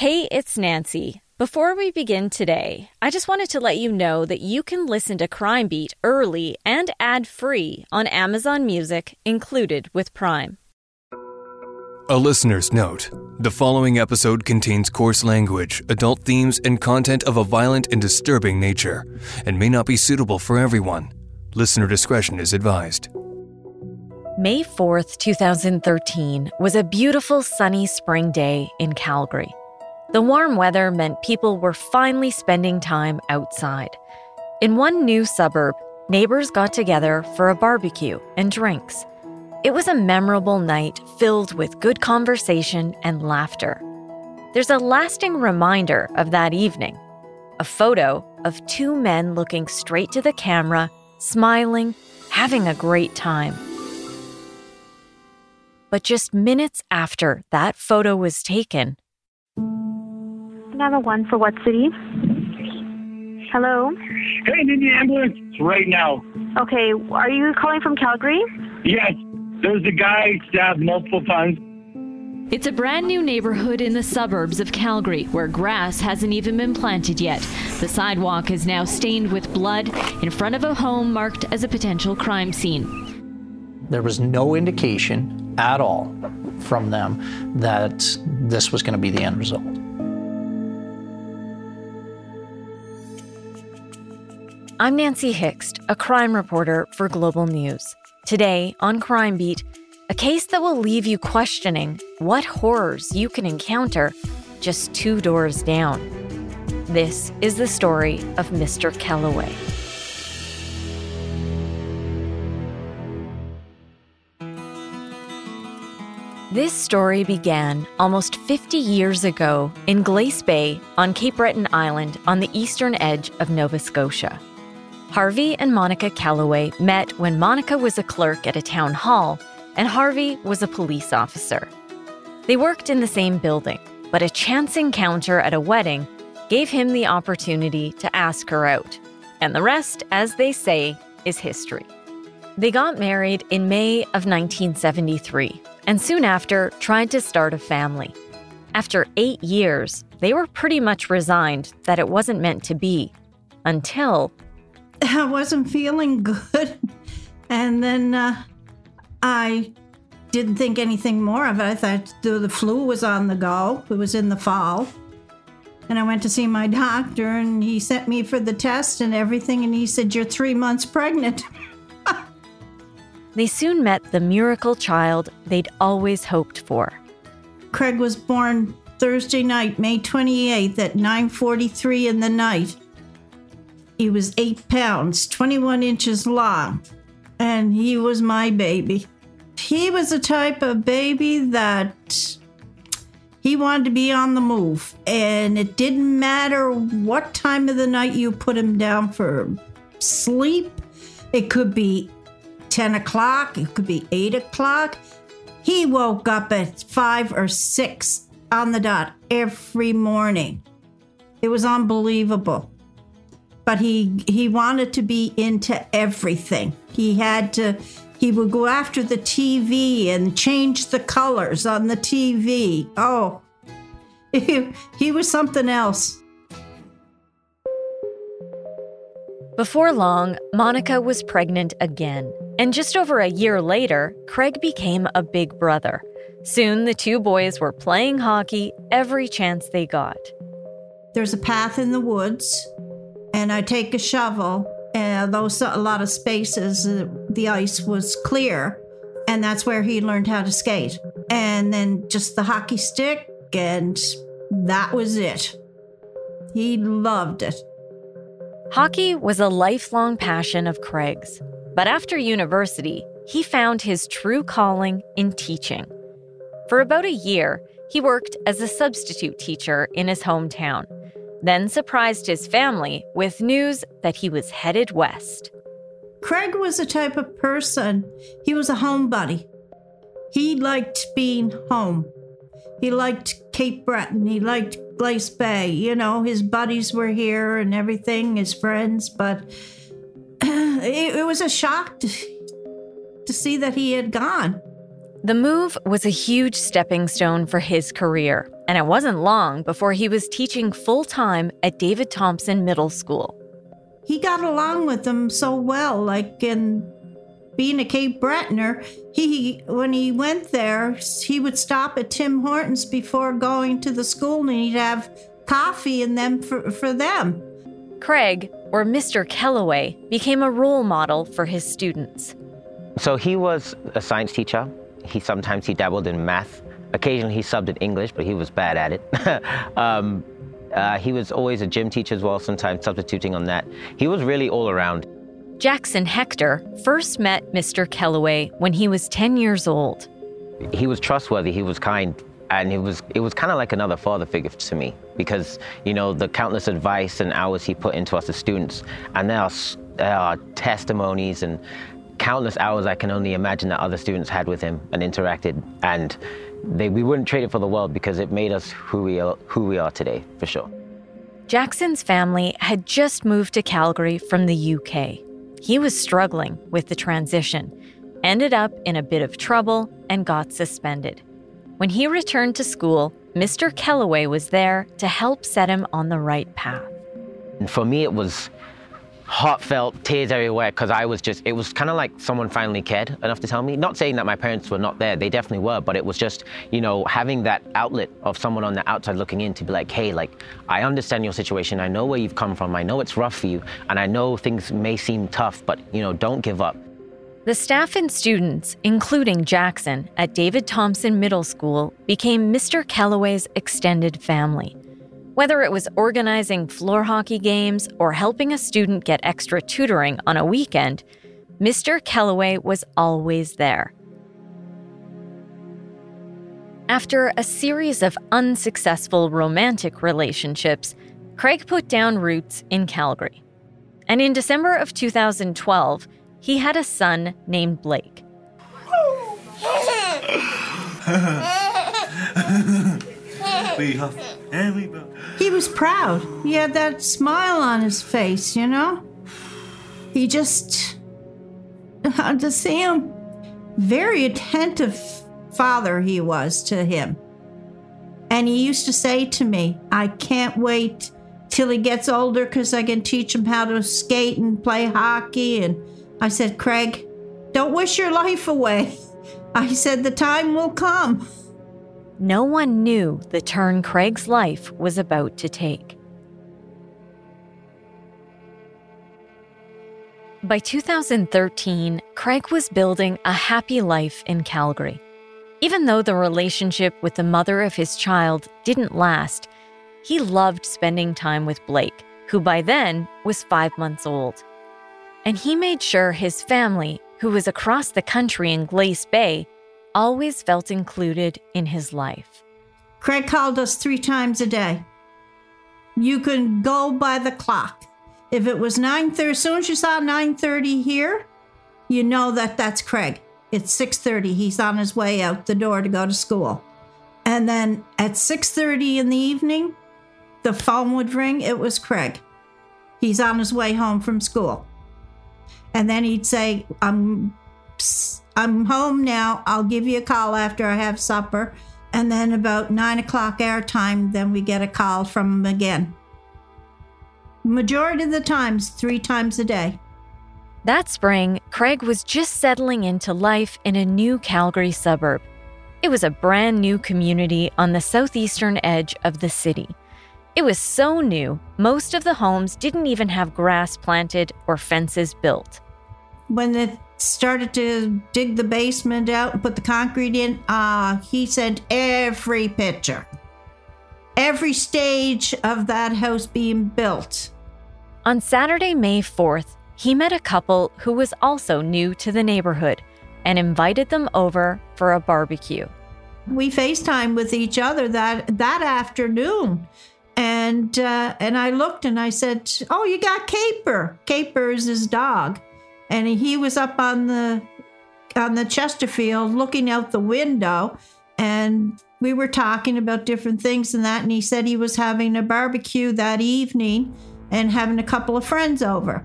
Hey, it's Nancy. Before we begin today, I just wanted to let you know that you can listen to Crime Beat early and ad-free on Amazon Music, included with Prime. A listener's note. The following episode contains coarse language, adult themes, and content of a violent and disturbing nature, and may not be suitable for everyone. Listener discretion is advised. May 4th, 2013 was a beautiful sunny spring day in Calgary. The warm weather meant people were finally spending time outside. In one new suburb, neighbors got together for a barbecue and drinks. It was a memorable night filled with good conversation and laughter. There's a lasting reminder of that evening, a photo of two men looking straight to the camera, smiling, having a great time. But just minutes after that photo was taken, Another one for what city? Hello? Hey, need the ambulance right now. Okay, are you calling from Calgary? Yes, there's a guy stabbed multiple times. It's a brand new neighborhood in the suburbs of Calgary where grass hasn't even been planted yet. The sidewalk is now stained with blood in front of a home marked as a potential crime scene. There was no indication at all from them that this was going to be the end result. I'm Nancy Hixt, a crime reporter for Global News. Today on Crime Beat, a case that will leave you questioning what horrors you can encounter just two doors down. This is the story of Mr. Kelloway. This story began almost 50 years ago in Glace Bay on Cape Breton Island on the eastern edge of Nova Scotia. Harvey and Monica Kelloway met when Monica was a clerk at a town hall and Harvey was a police officer. They worked in the same building, but a chance encounter at a wedding gave him the opportunity to ask her out. And the rest, as they say, is history. They got married in May of 1973 and soon after tried to start a family. After 8 years, they were pretty much resigned that it wasn't meant to be until I wasn't feeling good, and then I didn't think anything more of it. I thought the flu was on the go. It was in the fall, and I went to see my doctor, and he sent me for the test and everything, and he said, "You're 3 months pregnant." They soon met the miracle child they'd always hoped for. Craig was born Thursday night, May 28th at 9:43 in the night. He was 8 pounds, 21 inches long, and he was my baby. He was the type of baby that he wanted to be on the move, and it didn't matter what time of the night you put him down for sleep. It could be 10 o'clock, it could be 8 o'clock. He woke up at 5 or 6 on the dot every morning. It was unbelievable. But he wanted to be into everything. He would go after the TV and change the colors on the TV. Oh, he was something else. Before long, Monica was pregnant again. And just over a year later, Craig became a big brother. Soon the two boys were playing hockey every chance they got. There's a path in the woods. And I take a shovel, and those a lot of spaces, the ice was clear, and that's where he learned how to skate. And then just the hockey stick, and that was it. He loved it. Hockey was a lifelong passion of Craig's, but after university, he found his true calling in teaching. For about a year, he worked as a substitute teacher in his hometown, then surprised his family with news that he was headed west. Craig was the type of person, he was a homebody. He liked being home. He liked Cape Breton, he liked Glace Bay. You know, his buddies were here and everything, his friends, but it was a shock to see that he had gone. The move was a huge stepping stone for his career, and it wasn't long before he was teaching full-time at David Thompson Middle School. He got along with them so well, like in being a Cape Bretoner, when he went there, he would stop at Tim Hortons before going to the school and he'd have coffee and them for them. Craig, or Mr. Kelloway, became a role model for his students. So he was a science teacher. Sometimes he dabbled in math. Occasionally he subbed in English, but he was bad at it. He was always a gym teacher as well, sometimes substituting on that. He was really all around. Jackson Hector first met Mr. Kelloway when he was 10 years old. He was trustworthy, he was kind, and it was kind of like another father figure to me because, you know, the countless advice and hours he put into us as students, and there are testimonies and countless hours I can only imagine that other students had with him and interacted, and we wouldn't trade it for the world because it made us who we are today, for sure. Jackson's family had just moved to Calgary from the UK. He was struggling with the transition, ended up in a bit of trouble, and got suspended. When he returned to school, Mr. Kelloway was there to help set him on the right path. And for me, it was heartfelt, tears everywhere, because it was kind of like someone finally cared enough to tell me. Not saying that my parents were not there, they definitely were, but it was just, you know, having that outlet of someone on the outside looking in to be like, hey, like, I understand your situation, I know where you've come from, I know it's rough for you, and I know things may seem tough, but, you know, don't give up. The staff and students, including Jackson, at David Thompson Middle School became Mr. Kelloway's extended family. Whether it was organizing floor hockey games or helping a student get extra tutoring on a weekend, Mr. Kelloway was always there. After a series of unsuccessful romantic relationships, Craig put down roots in Calgary. And in December of 2012, he had a son named Blake. He was proud. He had that smile on his face, you know? He just, hard to see him. Very attentive father he was to him. And he used to say to me, I can't wait till he gets older because I can teach him how to skate and play hockey. And I said, Craig, don't wish your life away. I said, the time will come. No one knew the turn Craig's life was about to take. By 2013, Craig was building a happy life in Calgary. Even though the relationship with the mother of his child didn't last, he loved spending time with Blake, who by then was 5 months old. And he made sure his family, who was across the country in Glace Bay, always felt included in his life. Craig called us 3 times a day. You can go by the clock. If it was 9:30, as soon as you saw 9:30 here, you know that's Craig. It's 6:30. He's on his way out the door to go to school. And then at 6:30 in the evening, the phone would ring. It was Craig. He's on his way home from school. And then he'd say, I'm home now. I'll give you a call after I have supper. And then about 9 o'clock our time, then we get a call from him again. Majority of the times, 3 times a day. That spring, Craig was just settling into life in a new Calgary suburb. It was a brand new community on the southeastern edge of the city. It was so new, most of the homes didn't even have grass planted or fences built. When the started to dig the basement out and put the concrete in, he sent every picture, every stage of that house being built. On Saturday, May 4th, he met a couple who was also new to the neighborhood and invited them over for a barbecue. We FaceTimed with each other that afternoon. And I looked and I said, oh, you got Caper. Caper is his dog. And he was up on the Chesterfield looking out the window, and we were talking about different things and that, and he said he was having a barbecue that evening and having a couple of friends over.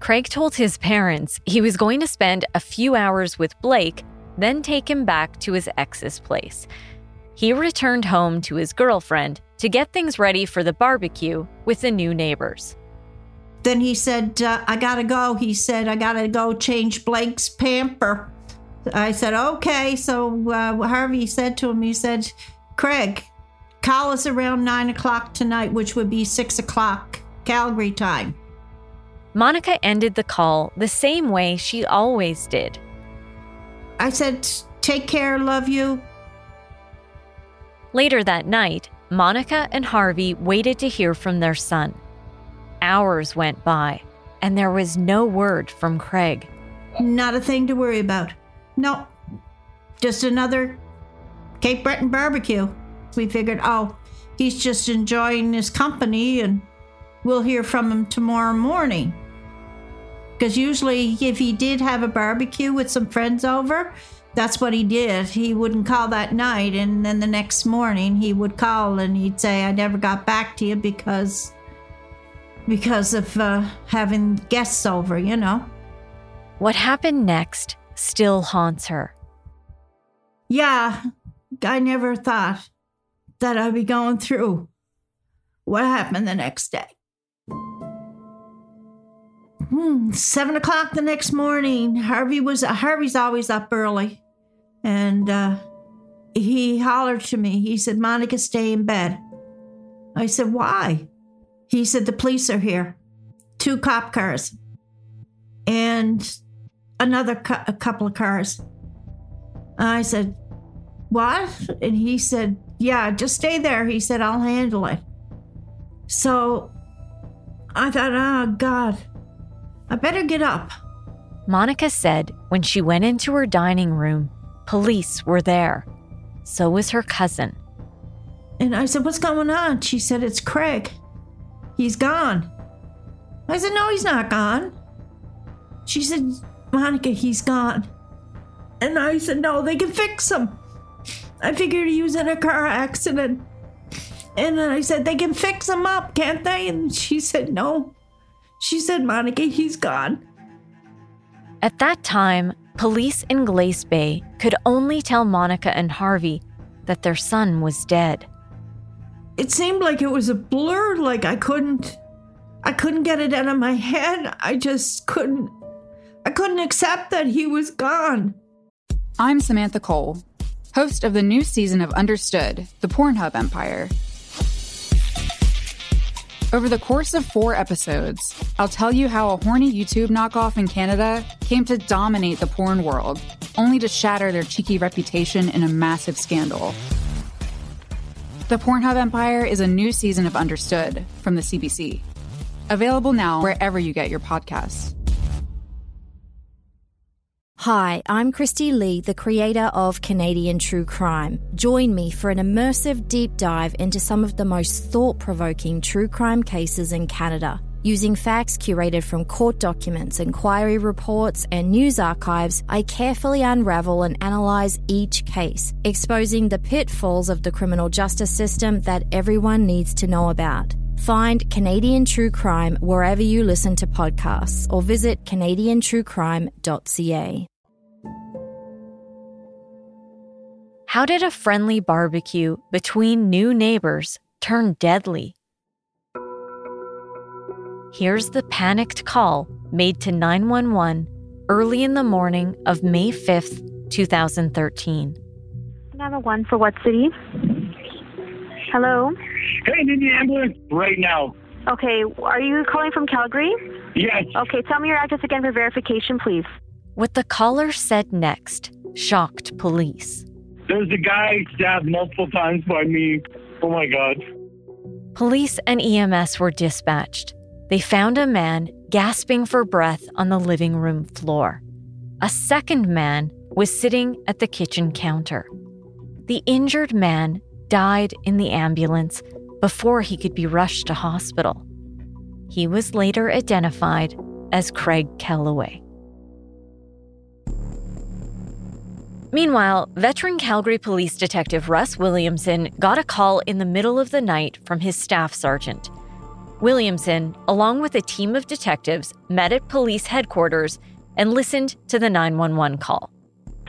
Craig told his parents he was going to spend a few hours with Blake, then take him back to his ex's place. he returned home to his girlfriend to get things ready for the barbecue with the new neighbors. Then he said, I gotta go. He said, I gotta go change Blake's pamper. I said, okay. So Harvey said to him, he said, Craig, call us around 9 o'clock tonight, which would be 6 o'clock Calgary time. Monica ended the call the same way she always did. I said, take care, love you. Later that night, Monica and Harvey waited to hear from their son. Hours went by, and there was no word from Craig. Not a thing to worry about. No, just another Cape Breton barbecue. We figured, oh, he's just enjoying his company, and we'll hear from him tomorrow morning. Because usually if he did have a barbecue with some friends over, that's what he did. He wouldn't call that night, and then the next morning he would call and he'd say, I never got back to you because of having guests over, you know. What happened next still haunts her. Yeah, I never thought that I'd be going through what happened the next day. 7 o'clock the next morning, Harvey's always up early. And he hollered to me. He said, Monica, stay in bed. I said, why? He said, the police are here. 2 cop cars. And another a couple of cars. I said, what? And he said, yeah, just stay there. He said, I'll handle it. So I thought, oh, God, I better get up. Monica said when she went into her dining room, police were there. So was her cousin. And I said, what's going on? She said, it's Craig. He's gone. I said, no, he's not gone. She said, Monica, he's gone. And I said, no, they can fix him. I figured he was in a car accident. And then I said, they can fix him up, can't they? And she said, no. She said, Monica, he's gone. At that time, police in Glace Bay could only tell Monica and Harvey that their son was dead. It seemed like it was a blur, like I couldn't get it out of my head. I couldn't accept that he was gone. I'm Samantha Cole, host of the new season of Understood, the Pornhub Empire. Over the course of 4 episodes, I'll tell you how a horny YouTube knockoff in Canada came to dominate the porn world, only to shatter their cheeky reputation in a massive scandal. The Pornhub Empire is a new season of Understood from the CBC. Available now wherever you get your podcasts. Hi, I'm Christy Lee, the creator of Canadian True Crime. Join me for an immersive deep dive into some of the most thought-provoking true crime cases in Canada. Using facts curated from court documents, inquiry reports, and news archives, I carefully unravel and analyze each case, exposing the pitfalls of the criminal justice system that everyone needs to know about. Find Canadian True Crime wherever you listen to podcasts or visit canadiantruecrime.ca. How did a friendly barbecue between new neighbors turn deadly? Here's the panicked call made to 911 early in the morning of May 5th, 2013. 911 for what city? Hello? Hey, I need the ambulance right now. Okay, are you calling from Calgary? Yes. Okay, tell me your address again for verification, please. What the caller said next shocked police. There's a guy stabbed multiple times by me. Oh my God. Police and EMS were dispatched. They found a man gasping for breath on the living room floor. A second man was sitting at the kitchen counter. The injured man died in the ambulance before he could be rushed to hospital. He was later identified as Craig Kelloway. Meanwhile, veteran Calgary Police Detective Russ Williamson got a call in the middle of the night from his staff sergeant. Williamson, along with a team of detectives, met at police headquarters and listened to the 911 call.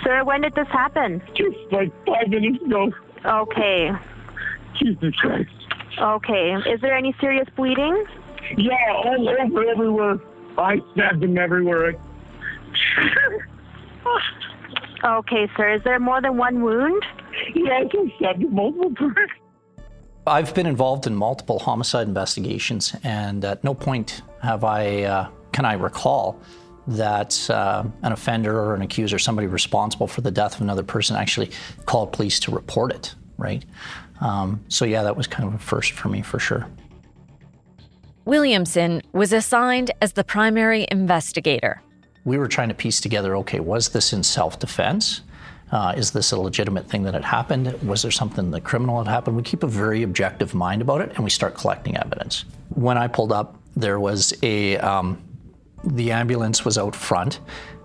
Sir, when did this happen? Just like 5 minutes ago. Okay. Jesus Christ. Okay. Is there any serious bleeding? Yeah, all over, everywhere. I stabbed him everywhere. Okay, sir. Is there more than one wound? Yes, I stabbed him multiple times. I've been involved in multiple homicide investigations, and at no point have I recall that an offender or an accuser, somebody responsible for the death of another person, actually called police to report it, right? So yeah, that was kind of a first for me, for sure. Williamson was assigned as the primary investigator. We were trying to piece together, okay, was this in self-defense? Is this a legitimate thing that had happened? Was there something the criminal had happened? We keep a very objective mind about it, and we start collecting evidence. When I pulled up, there was the ambulance was out front,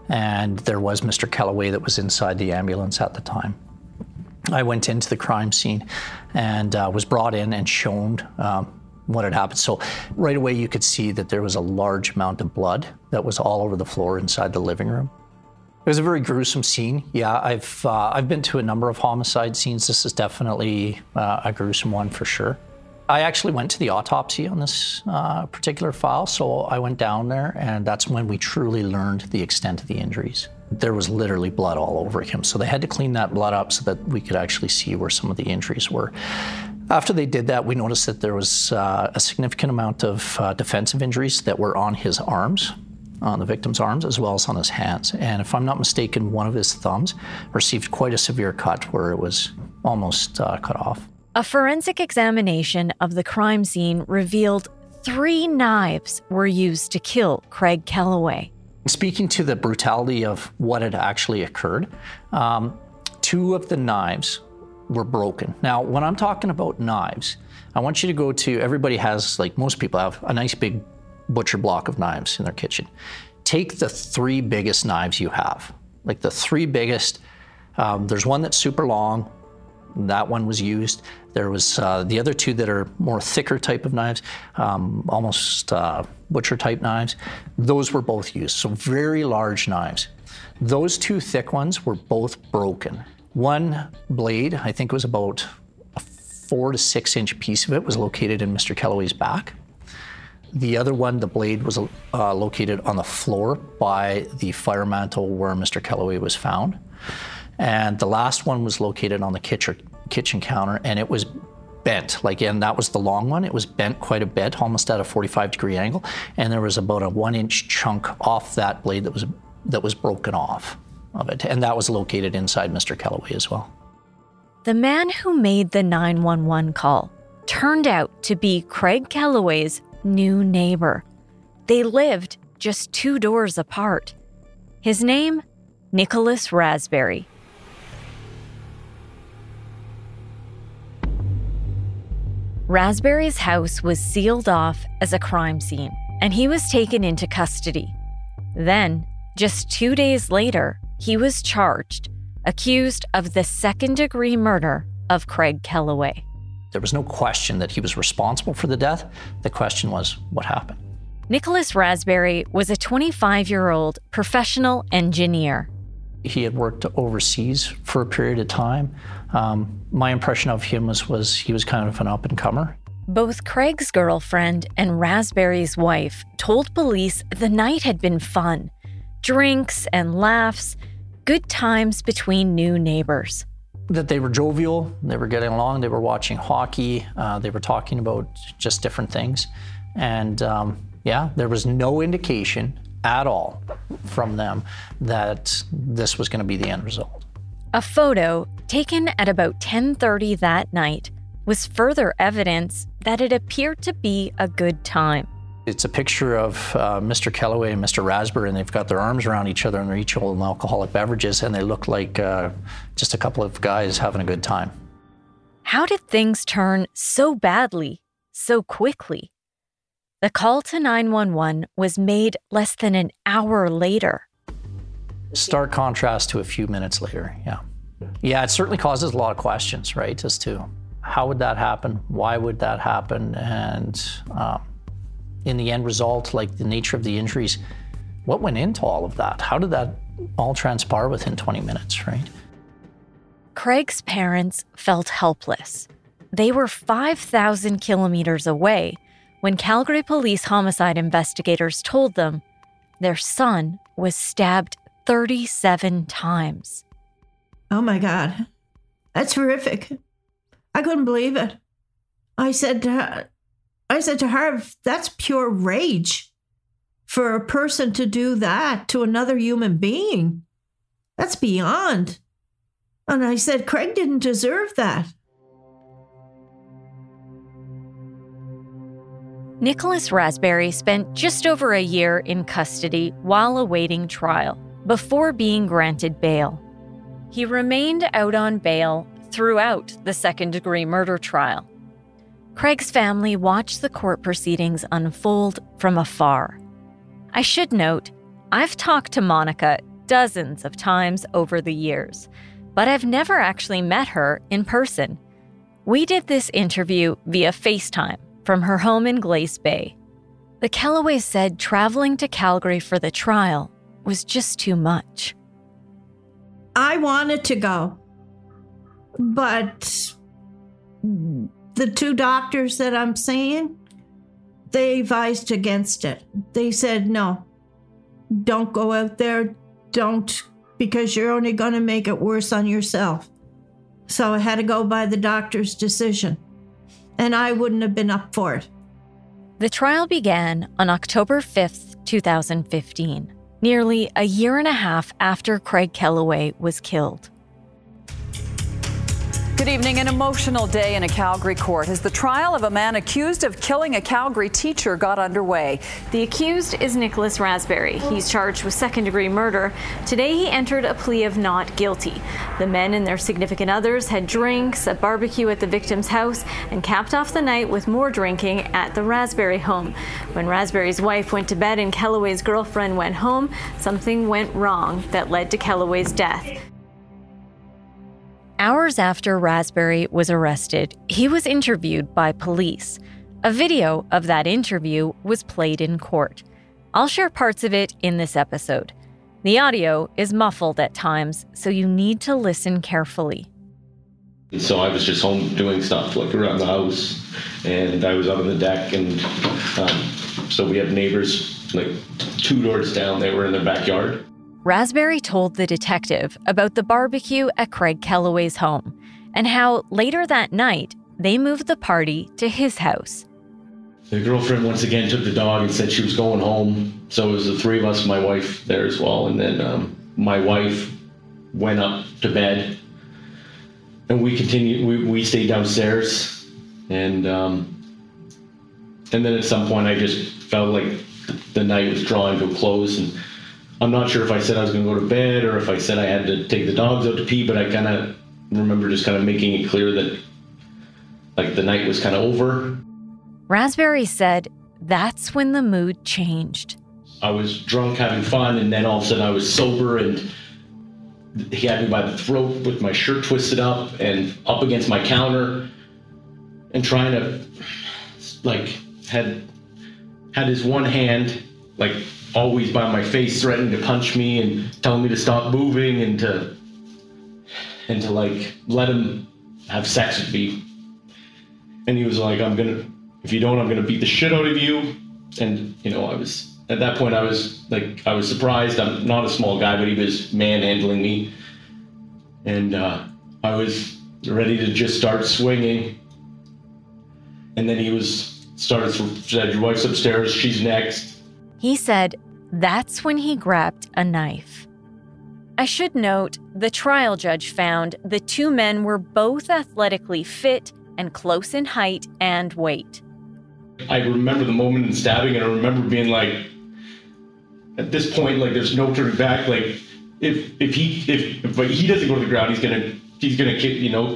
and there was Mr. Kelloway that was inside the ambulance at the time. I went into the crime scene and was brought in and shown what had happened. So right away you could see that there was a large amount of blood that was all over the floor inside the living room. It was a very gruesome scene. Yeah, I've been to a number of homicide scenes. This is definitely a gruesome one for sure. I actually went to the autopsy on this particular file, so I went down there, and that's when we truly learned the extent of the injuries. There was literally blood all over him, so they had to clean that blood up so that we could actually see where some of the injuries were. After they did that, we noticed that there was a significant amount of defensive injuries that were on his arms, on the victim's arms, as well as on his hands. And if I'm not mistaken, one of his thumbs received quite a severe cut where it was almost cut off. A forensic examination of the crime scene revealed 3 knives were used to kill Craig Kelloway. Speaking to the brutality of what had actually occurred, 2 of the knives were broken. Now, when I'm talking about knives, I want you to go to, everybody has, like most people have, a nice big butcher block of knives in their kitchen. Take the 3 biggest knives you have, like the 3 biggest. There's one that's super long, that one was used. There was the other 2 that are more thicker type of knives, almost butcher type knives. Those were both used, so very large knives. Those 2 thick ones were both broken. One blade, I think it was about a 4 to 6 inch piece of it, was located in Mr. Kelloway's back. The other one, the blade, was located on the floor by the fire mantle where Mr. Kelloway was found. And the last one was located on the kitchen counter, and it was bent. Like, and that was the long one. It was bent quite a bit, almost at a 45-degree angle. And there was about a 1-inch chunk off that blade that was broken off of it. And that was located inside Mr. Kelloway as well. The man who made the 911 call turned out to be Craig Kelloway's new neighbor. They lived just 2 doors apart. His name, Nicholas Rasberry. Rasberry's house was sealed off as a crime scene, and he was taken into custody. Then, just 2 days later, he was charged, accused of the second-degree murder of Craig Kelloway. There was no question that he was responsible for the death. The question was, what happened? Nicholas Rasberry was a 25-year-old professional engineer. He had worked overseas for a period of time. My impression of him was he was kind of an up-and-comer. Both Craig's girlfriend and Rasberry's wife told police the night had been fun. Drinks and laughs, good times between new neighbors. That they were jovial, they were getting along, they were watching hockey, they were talking about just different things. And yeah, there was no indication at all from them that this was going to be the end result. A photo taken at about 10:30 that night was further evidence that it appeared to be a good time. It's a picture of Mr. Kelloway and Mr. Rasberry, and they've got their arms around each other and they're each holding alcoholic beverages, and they look like just a couple of guys having a good time. How did things turn so badly, so quickly? The call to 911 was made less than an hour later. Stark contrast to a few minutes later, yeah. Yeah, it certainly causes a lot of questions, right, as to how would that happen, why would that happen, and in the end result, like the nature of the injuries, what went into all of that? How did that all transpire within 20 minutes, right? Craig's parents felt helpless. They were 5,000 kilometers away when Calgary police homicide investigators told them their son was stabbed 37 times. Oh my God, that's horrific. I couldn't believe it. I said to Harv, that's pure rage for a person to do that to another human being. That's beyond. And I said, Craig didn't deserve that. Nicholas Rasberry spent just over a year in custody while awaiting trial before being granted bail. He remained out on bail throughout the second-degree murder trial. Craig's family watched the court proceedings unfold from afar. I should note, I've talked to Monica dozens of times over the years, but I've never actually met her in person. We did this interview via FaceTime from her home in Glace Bay. The Kelloways said traveling to Calgary for the trial was just too much. I wanted to go, but the two doctors that I'm seeing, they advised against it. They said, no, don't go out there, don't, because you're only going to make it worse on yourself. So I had to go by the doctor's decision, and I wouldn't have been up for it. The trial began on October 5th, 2015. Nearly a year and a half after Craig Kelloway was killed. Good evening. An emotional day in a Calgary court as the trial of a man accused of killing a Calgary teacher got underway. The accused is Nicholas Rasberry. He's charged with second-degree murder. Today he entered a plea of not guilty. The men and their significant others had drinks, a barbecue at the victim's house, and capped off the night with more drinking at the Rasberry home. When Rasberry's wife went to bed and Kelloway's girlfriend went home, something went wrong that led to Kelloway's death. Hours after Rasberry was arrested, he was interviewed by police. A video of that interview was played in court. I'll share parts of it in this episode. The audio is muffled at times, so you need to listen carefully. So I was just home doing stuff, like around the house, and I was up on the deck, and so we have neighbors, like two doors down, they were in the backyard. Rasberry told the detective about the barbecue at Craig Kelloway's home and how later that night, they moved the party to his house. The girlfriend once again took the dog and said she was going home. So it was the three of us, my wife there as well. And then my wife went up to bed and we stayed downstairs. And then at some point I just felt like the night was drawing to a close, and I'm not sure if I said I was going to go to bed or if I said I had to take the dogs out to pee, but I kind of remember just kind of making it clear that, like, the night was kind of over. Rasberry said that's when the mood changed. I was drunk, having fun, and then all of a sudden I was sober, and he had me by the throat with my shirt twisted up and up against my counter and trying to, like, had his one hand, like, always by my face, threatening to punch me and telling me to stop moving and to like let him have sex with me. And he was like, if you don't, I'm gonna beat the shit out of you. And you know, I was at that point I was surprised. I'm not a small guy, but he was manhandling me. And I was ready to just start swinging. And then he said, your wife's upstairs, she's next. He said that's when he grabbed a knife. I should note, the trial judge found the two men were both athletically fit and close in height and weight. I remember the moment in stabbing, and I remember being like, at this point, like, there's no turning back. Like, if he doesn't go to the ground, he's gonna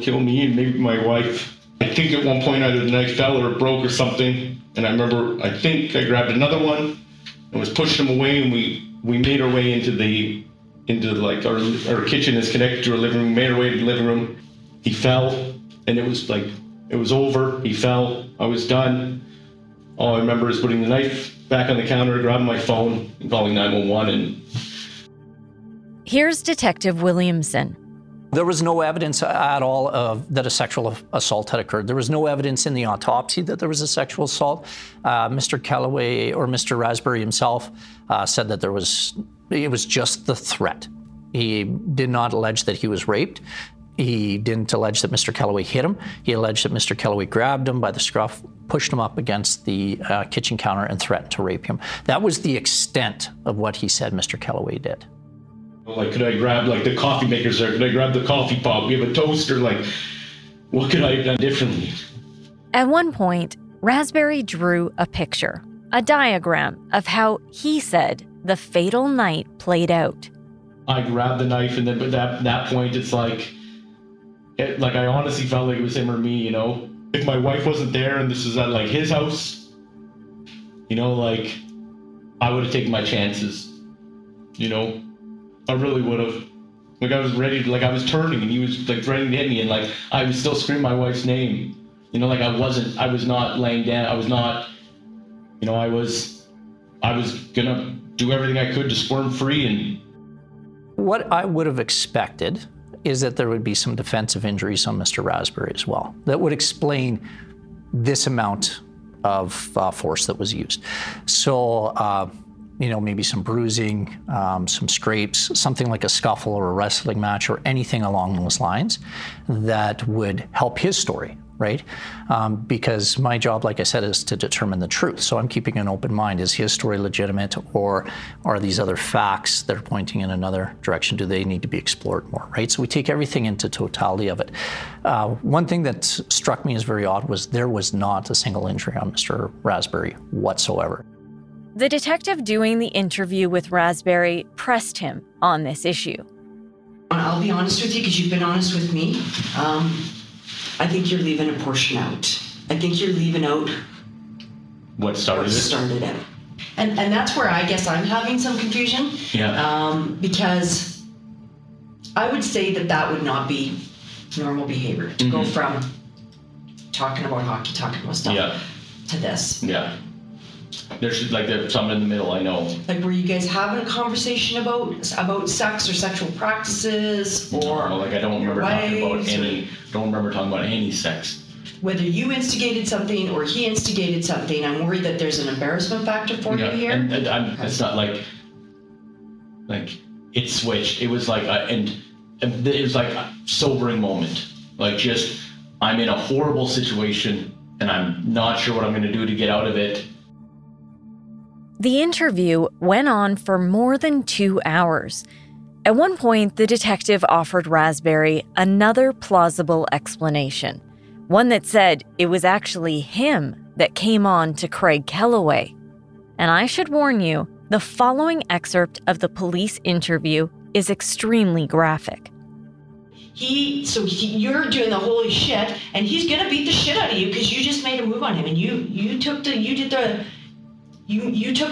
kill me and maybe my wife. I think at one point either the knife fell or it broke or something, and I think I grabbed another one. And was pushing him away, and we made our way into our kitchen is connected to our living room. We made our way to the living room. He fell, and it was over. He fell. I was done. All I remember is putting the knife back on the counter, grabbing my phone, and calling 911. And here's Detective Williamson. There was no evidence at all that a sexual assault had occurred. There was no evidence in the autopsy that there was a sexual assault. Mr. Kelloway, or Mr. Rasberry himself, said that there was, it was just the threat. He did not allege that he was raped. He didn't allege that Mr. Kelloway hit him. He alleged that Mr. Kelloway grabbed him by the scruff, pushed him up against the kitchen counter, and threatened to rape him. That was the extent of what he said Mr. Kelloway did. Like, could I grab, like, the coffee maker's there? Could I grab the coffee pot? We have a toaster. Like, what could I have done differently? At one point, Rasberry drew a picture, a diagram of how he said the fatal night played out. I grabbed the knife, and then at that point, it's like, I honestly felt like it was him or me, you know? If my wife wasn't there and this was at, like, his house, you know, like, I would have taken my chances, you know? I really would have. Like, I was ready to, like, I was turning and he was, like, threatening to hit me, and, like, I was still screaming my wife's name. You know, like, I was not laying down. I was not, you know, I was gonna do everything I could to squirm free. And what I would have expected is that there would be some defensive injuries on Mr. Rasberry as well. That would explain this amount of force that was used. So, you know, maybe some bruising, some scrapes, something like a scuffle or a wrestling match or anything along those lines that would help his story, right? Because my job, like I said, is to determine the truth. So I'm keeping an open mind. Is his story legitimate, or are these other facts that are pointing in another direction? Do they need to be explored more, right? So we take everything into totality of it. One thing that struck me as very odd was there was not a single injury on Mr. Rasberry whatsoever. The detective doing the interview with Rasberry pressed him on this issue. I'll be honest with you, because you've been honest with me. I think you're leaving a portion out. I think you're leaving out what started it. And that's where I guess I'm having some confusion. Yeah. Because I would say that would not be normal behavior to go from talking about hockey, talking about stuff, to this. Yeah. There's something in the middle, I know. Like, were you guys having a conversation about sex or sexual practices, or I don't remember talking about any. Don't remember talking about any sex. Whether you instigated something or he instigated something, I'm worried that there's an embarrassment factor for you here. And it's not like it switched. It was like and it was like a sobering moment. Like, just I'm in a horrible situation and I'm not sure what I'm going to do to get out of it. The interview went on for more than 2 hours. At one point, the detective offered Rasberry another plausible explanation, one that said it was actually him that came on to Craig Kelloway. And I should warn you, the following excerpt of the police interview is extremely graphic. You're doing the holy shit, and he's gonna beat the shit out of you because you just made a move on him, and you took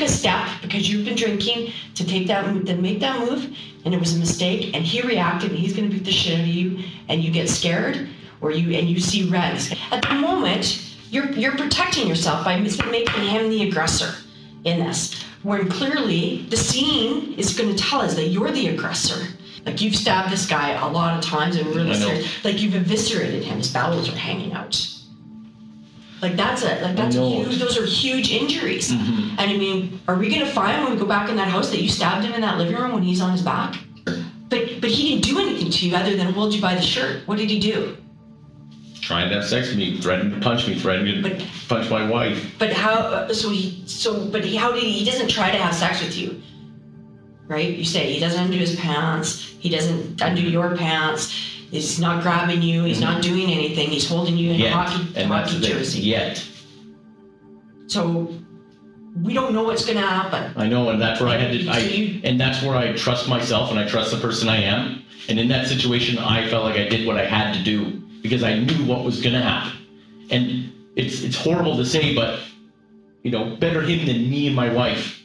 a step because you've been drinking to take that, to make that move, and it was a mistake. And he reacted, and he's going to beat the shit out of you, and you get scared, or you see red. At the moment, you're protecting yourself by making him the aggressor in this, when clearly the scene is going to tell us that you're the aggressor. Like, you've stabbed this guy a lot of times, and really scared. Like, you've eviscerated him. His bowels are hanging out. Like, that's it. Like, that's huge. Those are huge injuries. Mm-hmm. And I mean, are we going to find when we go back in that house that you stabbed him in that living room when he's on his back? But he didn't do anything to you other than hold you by the shirt. What did he do? Trying to have sex with me, threatened to punch me, threatened to punch my wife. But how? He doesn't try to have sex with you, right? You say he doesn't undo his pants. He doesn't undo your pants. He's not grabbing you. He's not doing anything. He's holding you in a hockey jersey. Yet. So we don't know what's going to happen. I know, and that's where that's where I trust myself and I trust the person I am. And in that situation, I felt like I did what I had to do because I knew what was going to happen. And it's horrible to say, but, you know, better him than me and my wife.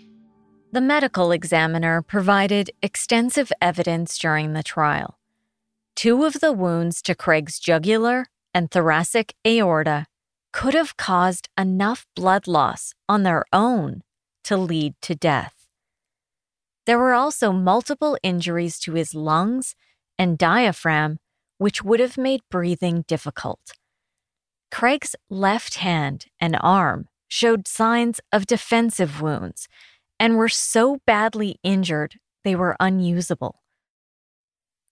The medical examiner provided extensive evidence during the trial. 2 of the wounds to Craig's jugular and thoracic aorta could have caused enough blood loss on their own to lead to death. There were also multiple injuries to his lungs and diaphragm which would have made breathing difficult. Craig's left hand and arm showed signs of defensive wounds and were so badly injured they were unusable.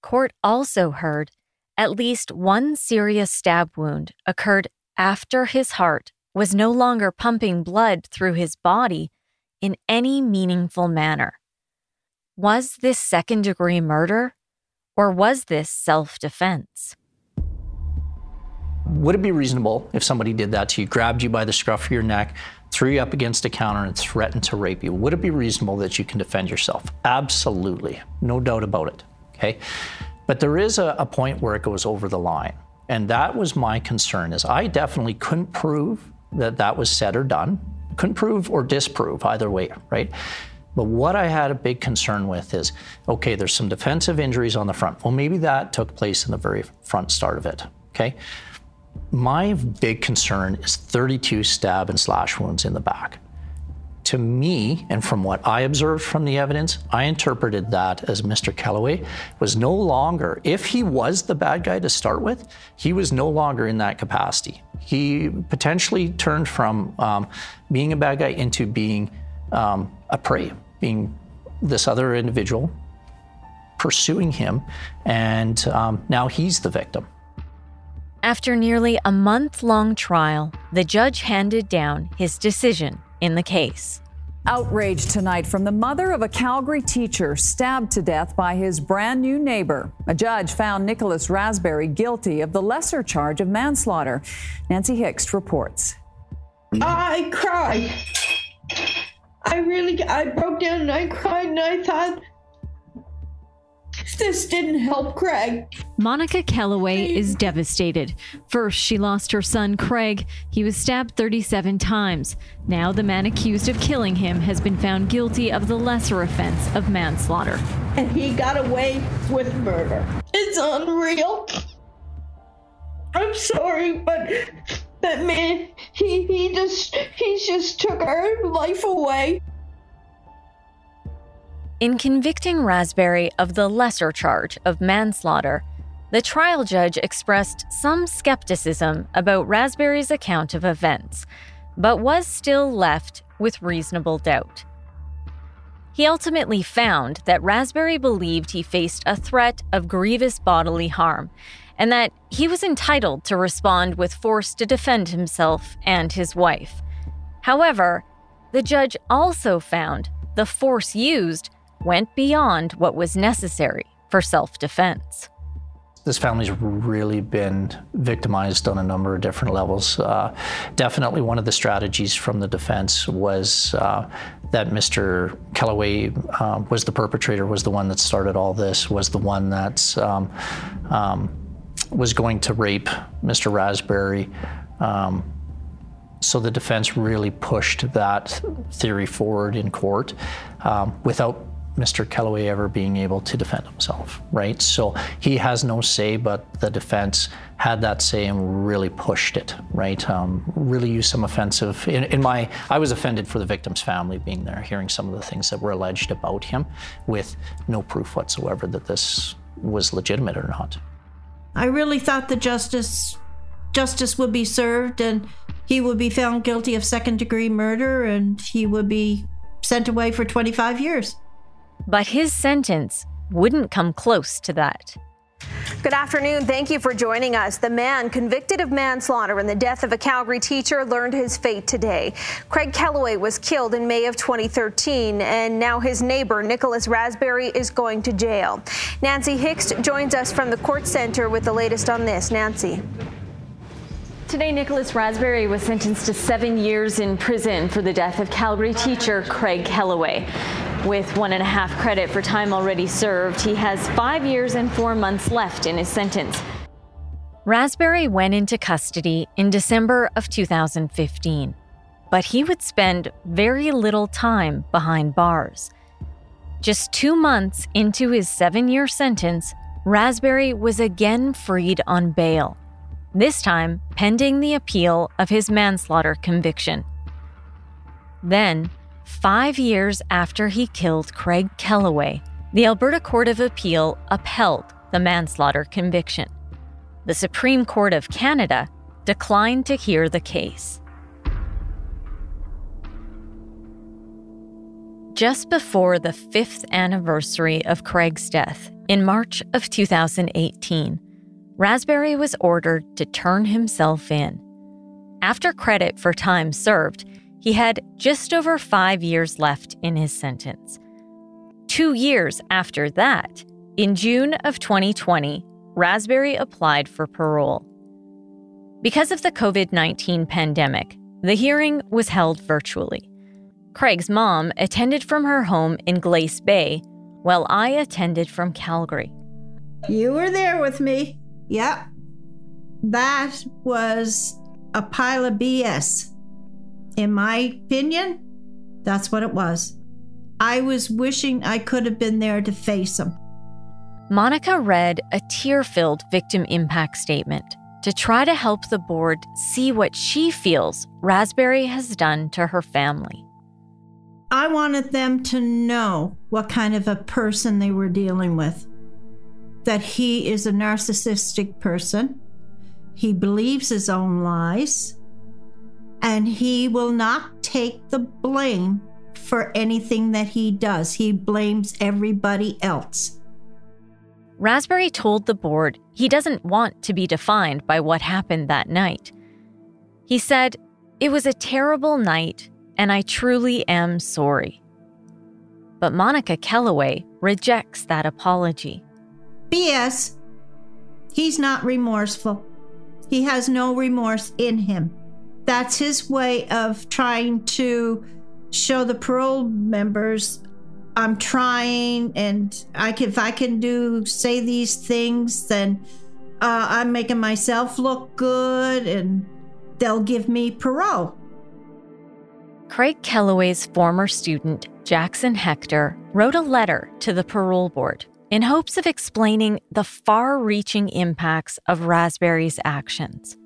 Court also heard at least one serious stab wound occurred after his heart was no longer pumping blood through his body in any meaningful manner. Was this second-degree murder, or was this self-defense? Would it be reasonable if somebody did that to you, grabbed you by the scruff of your neck, threw you up against a counter and threatened to rape you? Would it be reasonable that you can defend yourself? Absolutely, no doubt about it, okay? But there is a point where it goes over the line. And that was my concern, is I definitely couldn't prove that that was said or done. Couldn't prove or disprove, either way, right? But what I had a big concern with is, okay, there's some defensive injuries on the front. Well, maybe that took place in the very front start of it, okay? My big concern is 32 stab and slash wounds in the back. To me, and from what I observed from the evidence, I interpreted that as Mr. Kelloway was no longer, if he was the bad guy to start with, he was no longer in that capacity. He potentially turned from being a bad guy into being a prey, being this other individual pursuing him, and now he's the victim. After nearly a month-long trial, the judge handed down his decision in the case. Outrage tonight from the mother of a Calgary teacher stabbed to death by his brand new neighbor. A judge found Nicholas Rasberry guilty of the lesser charge of manslaughter. Nancy Hixt reports. I cried. I broke down and I cried and I thought, this didn't help Craig. Monica Kelloway is devastated. First, she lost her son, Craig. He was stabbed 37 times. Now the man accused of killing him has been found guilty of the lesser offense of manslaughter. And he got away with murder. It's unreal. I'm sorry, but that man, he just took our life away. In convicting Rasberry of the lesser charge of manslaughter, the trial judge expressed some skepticism about Rasberry's account of events, but was still left with reasonable doubt. He ultimately found that Rasberry believed he faced a threat of grievous bodily harm, and that he was entitled to respond with force to defend himself and his wife. However, the judge also found the force used went beyond what was necessary for self-defense. This family's really been victimized on a number of different levels. Definitely one of the strategies from the defense was that Mr. Kelloway was the perpetrator, was the one that started all this, was the one that was going to rape Mr. Rasberry. So the defense really pushed that theory forward in court without Mr. Kelloway ever being able to defend himself, right? So he has no say, but the defense had that say and really pushed it, right? Really used some offensive, I was offended for the victim's family being there, hearing some of the things that were alleged about him with no proof whatsoever that this was legitimate or not. I really thought the justice would be served and he would be found guilty of second-degree murder and he would be sent away for 25 years. But his sentence wouldn't come close to that. Good afternoon. Thank you for joining us. The man convicted of manslaughter in the death of a Calgary teacher learned his fate today. Craig Kelloway was killed in May of 2013, and now his neighbor, Nicholas Rasberry, is going to jail. Nancy Hixt joins us from the court center with the latest on this. Nancy. Today, Nicholas Rasberry was sentenced to 7 years in prison for the death of Calgary teacher Craig Kelloway. With 1.5 credit for time already served, he has 5 years and 4 months left in his sentence. Rasberry went into custody in December of 2015, but he would spend very little time behind bars. Just 2 months into his 7-year sentence, Rasberry was again freed on bail, this time pending the appeal of his manslaughter conviction. Then, 5 years after he killed Craig Kelloway, the Alberta Court of Appeal upheld the manslaughter conviction. the Supreme Court of Canada declined to hear the case. Just before the 5th anniversary of Craig's death, in March of 2018, Rasberry was ordered to turn himself in. After credit for time served, he had just over 5 years left in his sentence. 2 years after that, in June of 2020, Rasberry applied for parole. Because of the COVID-19 pandemic, the hearing was held virtually. Craig's mom attended from her home in Glace Bay, while I attended from Calgary. You were there with me. Yep. That was a pile of BS. In my opinion, that's what it was. I was wishing I could have been there to face him. Monica read a tear-filled victim impact statement to try to help the board see what she feels Rasberry has done to her family. I wanted them to know what kind of a person they were dealing with. That he is a narcissistic person. He believes his own lies, and he will not take the blame for anything that he does. He blames everybody else. Rasberry told the board he doesn't want to be defined by what happened that night. He said, "It was a terrible night, and I truly am sorry." But Monica Kelloway rejects that apology. BS. He's not remorseful. He has no remorse in him. That's his way of trying to show the parole members, I'm trying, and if I can say these things, then I'm making myself look good, and they'll give me parole. Craig Kelloway's former student, Jackson Hector, wrote a letter to the parole board in hopes of explaining the far-reaching impacts of Rasberry's actions.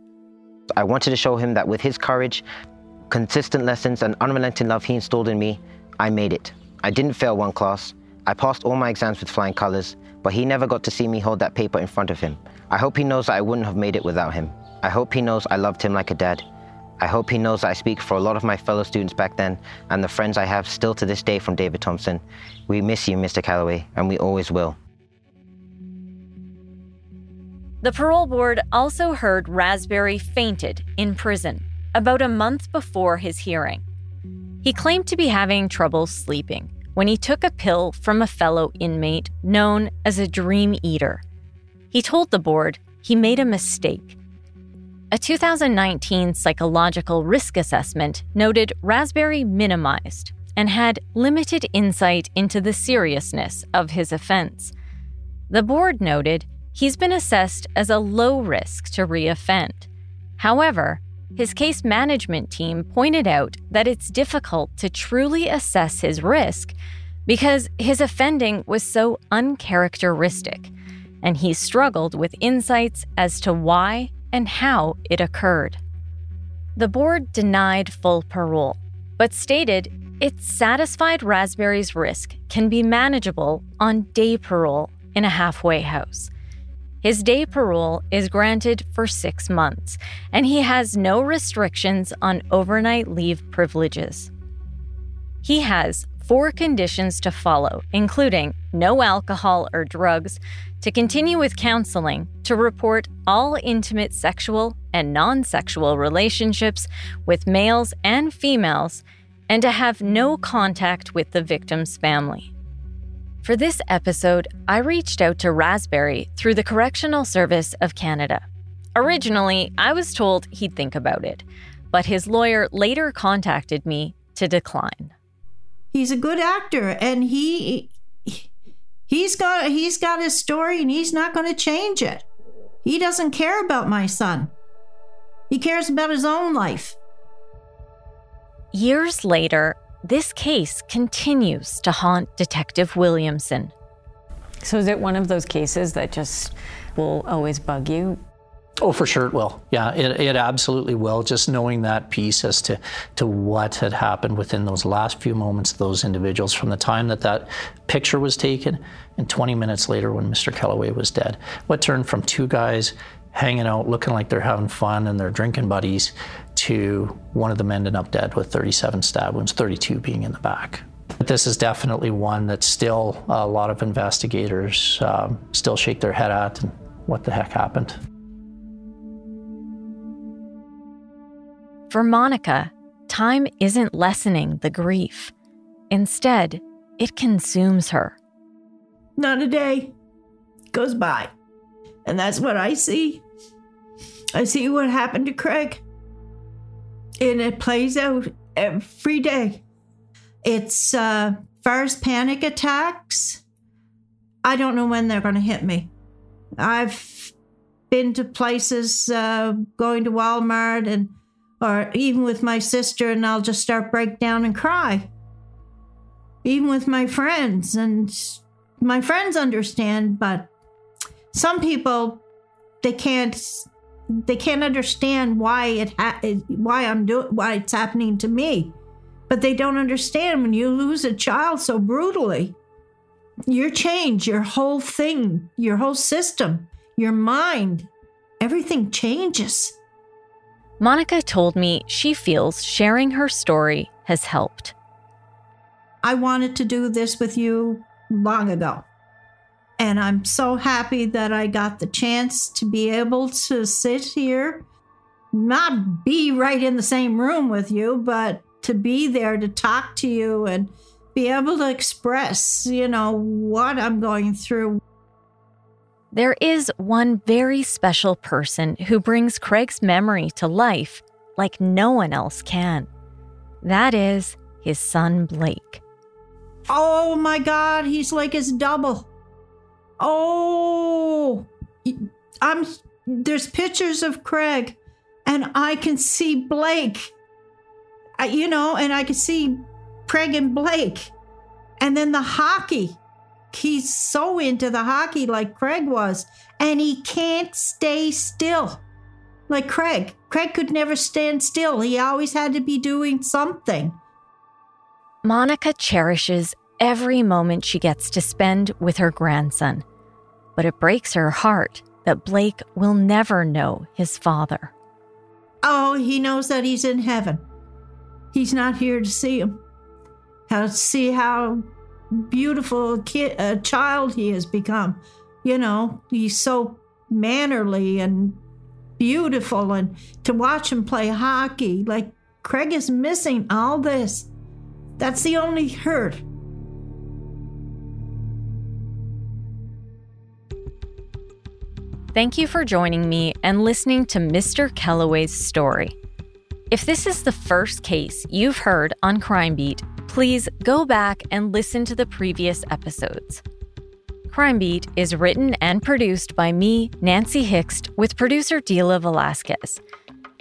I wanted to show him that with his courage, consistent lessons, and unrelenting love he instilled in me, I made it. I didn't fail one class. I passed all my exams with flying colors, but he never got to see me hold that paper in front of him. I hope he knows that I wouldn't have made it without him. I hope he knows I loved him like a dad. I hope he knows that I speak for a lot of my fellow students back then and the friends I have still to this day from David Thompson. We miss you, Mr. Kelloway, and we always will. The parole board also heard Rasberry fainted in prison about a month before his hearing. He claimed to be having trouble sleeping when he took a pill from a fellow inmate known as a dream eater. He told the board he made a mistake. A 2019 psychological risk assessment noted Rasberry minimized and had limited insight into the seriousness of his offense. The board noted he's been assessed as a low risk to reoffend. However, his case management team pointed out that it's difficult to truly assess his risk because his offending was so uncharacteristic, and he struggled with insights as to why and how it occurred. The board denied full parole, but stated it satisfied Rasberry's risk can be manageable on day parole in a halfway house. His day parole is granted for 6 months, and he has no restrictions on overnight leave privileges. He has 4 conditions to follow, including no alcohol or drugs, to continue with counseling, to report all intimate sexual and non-sexual relationships with males and females, and to have no contact with the victim's family. For this episode, I reached out to Rasberry through the Correctional Service of Canada. Originally, I was told he'd think about it, but his lawyer later contacted me to decline. He's a good actor, and he's got his story, and he's not going to change it. He doesn't care about my son. He cares about his own life. Years later, this case continues to haunt Detective Williamson. So is it one of those cases that just will always bug you? Oh, for sure it will. Yeah, it absolutely will. Just knowing that piece as to what had happened within those last few moments of those individuals from the time that picture was taken and 20 minutes later when Mr. Kelloway was dead. What turned from 2 guys hanging out, looking like they're having fun and they're drinking buddies, to one of them ending up dead with 37 stab wounds, 32 being in the back. But this is definitely one that still a lot of investigators still shake their head at, and what the heck happened. For Monica, time isn't lessening the grief. Instead, it consumes her. Not a day goes by. And that's what I see. I see what happened to Craig. And it plays out every day. It's first panic attacks. I don't know when they're going to hit me. I've been to places, going to Walmart, and or even with my sister, and I'll just start break down and cry. Even with my friends, and my friends understand, but some people, they can't understand why it's happening to me. But they don't understand when you lose a child so brutally, you change your whole thing, your whole system, your mind, everything changes. Monica told me she feels sharing her story has helped. I wanted to do this with you long ago. And I'm so happy that I got the chance to be able to sit here, not be right in the same room with you, but to be there to talk to you and be able to express, what I'm going through. There is one very special person who brings Craig's memory to life like no one else can. That is his son, Blake. Oh my God, he's like his double. Oh, there's pictures of Craig, and I can see Blake, and I can see Craig and Blake. And then the hockey. He's so into the hockey like Craig was, and he can't stay still like Craig. Craig could never stand still. He always had to be doing something. Monica cherishes every moment she gets to spend with her grandson. But it breaks her heart that Blake will never know his father. Oh, he knows that he's in heaven. He's not here to see him. He'll see how beautiful a child he has become. He's so mannerly and beautiful, and to watch him play hockey, like Craig is missing all this. That's the only hurt. Thank you for joining me and listening to Mr. Kelloway's story. If this is the first case you've heard on Crime Beat, please go back and listen to the previous episodes. Crime Beat is written and produced by me, Nancy Hixt, with producer Dila Velasquez.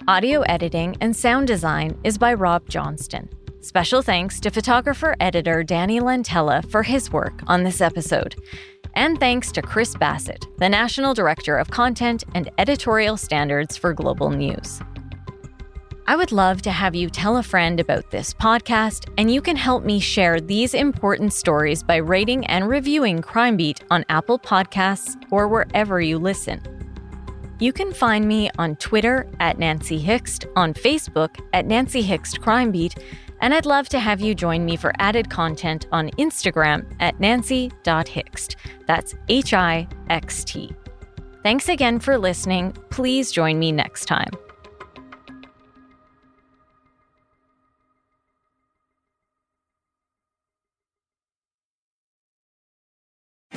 Audio editing and sound design is by Rob Johnston. Special thanks to photographer-editor Danny Lentella for his work on this episode. And thanks to Chris Bassett, the National Director of Content and Editorial Standards for Global News. I would love to have you tell a friend about this podcast, and you can help me share these important stories by rating and reviewing Crime Beat on Apple Podcasts or wherever you listen. You can find me on Twitter @NancyHixt, on Facebook @NancyHixtCrimeBeat, and I'd love to have you join me for added content on Instagram @Nancy.Hixt. That's Hixt. Thanks again for listening. Please join me next time.